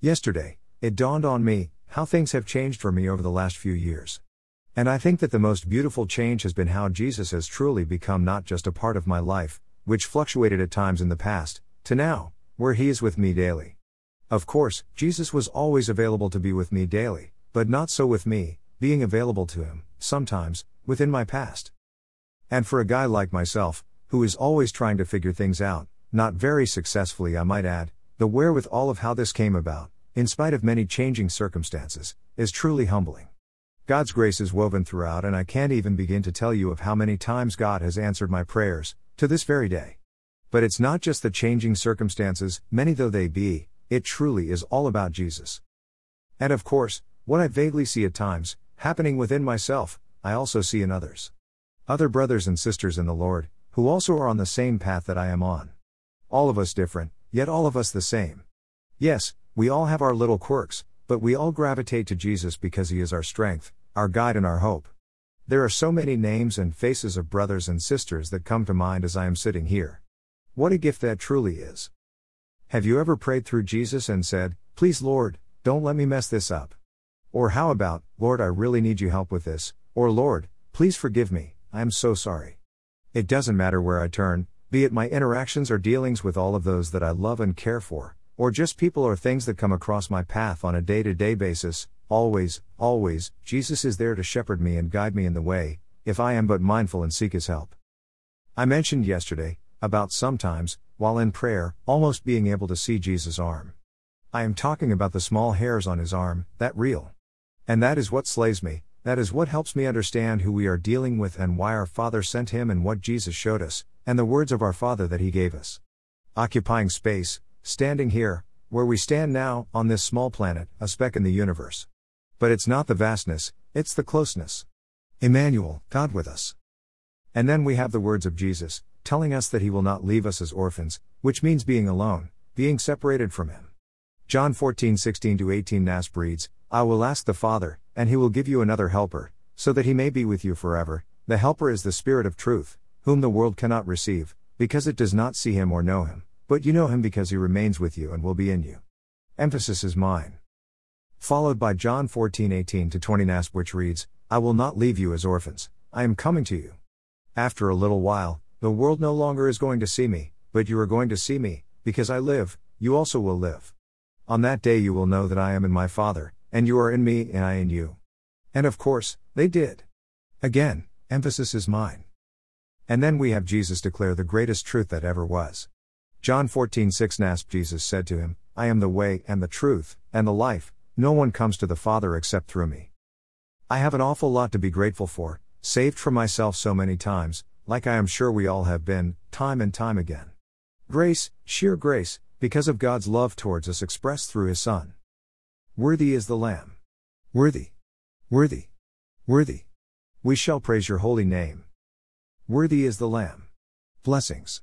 Yesterday, it dawned on me how things have changed for me over the last few years. And I think that the most beautiful change has been how Jesus has truly become not just a part of my life, which fluctuated at times in the past, to now, where He is with me daily. Of course, Jesus was always available to be with me daily, but not so with me, being available to Him, sometimes, within my past. And for a guy like myself, who is always trying to figure things out, not very successfully I might add, the wherewithal of how this came about, in spite of many changing circumstances, is truly humbling. God's grace is woven throughout, and I can't even begin to tell you of how many times God has answered my prayers, to this very day. But it's not just the changing circumstances, many though they be, it truly is all about Jesus. And of course, what I vaguely see at times, happening within myself, I also see in others. Other brothers and sisters in the Lord, who also are on the same path that I am on. All of us different, yet all of us the same. Yes, we all have our little quirks, but we all gravitate to Jesus because He is our strength, our guide and our hope. There are so many names and faces of brothers and sisters that come to mind as I am sitting here. What a gift that truly is. Have you ever prayed through Jesus and said, "Please Lord, don't let me mess this up." Or how about, "Lord, I really need Your help with this," or "Lord, please forgive me, I am so sorry." It doesn't matter where I turn, be it my interactions or dealings with all of those that I love and care for, or just people or things that come across my path on a day-to-day basis, always, Jesus is there to shepherd me and guide me in the way, if I am but mindful and seek His help. I mentioned yesterday, about sometimes, while in prayer, almost being able to see Jesus' arm. I am talking about the small hairs on His arm, that real. And that is what slays me, that is what helps me understand who we are dealing with and why our Father sent Him and what Jesus showed us, and the words of our Father that He gave us. Occupying space, standing here, where we stand now, on this small planet, a speck in the universe. But it's not the vastness, it's the closeness. Emmanuel, God with us. And then we have the words of Jesus, telling us that He will not leave us as orphans, which means being alone, being separated from Him. John 14:16-18 NASB reads, "I will ask the Father, and He will give you another helper, so that He may be with you forever. The helper is the Spirit of truth, whom the world cannot receive, because it does not see Him or know Him, but you know Him because He remains with you and will be in you." Emphasis is mine. Followed by John 14:18-20 NASB, which reads, "I will not leave you as orphans, I am coming to you." After a little while, the world no longer is going to see me, but you are going to see me, because I live, you also will live. On that day you will know that I am in my Father, and you are in me and I in you. And of course, they did. Again, emphasis is mine. And then we have Jesus declare the greatest truth that ever was. John 14:6 NASB, Jesus said to him, "I am the way and the truth and the life, no one comes to the Father except through me." I have an awful lot to be grateful for, saved from myself so many times, like I am sure we all have been, time and time again. Grace, sheer grace, because of God's love towards us expressed through His Son. Worthy is the Lamb. Worthy. Worthy. Worthy. We shall praise Your holy name. Worthy is the Lamb. Blessings.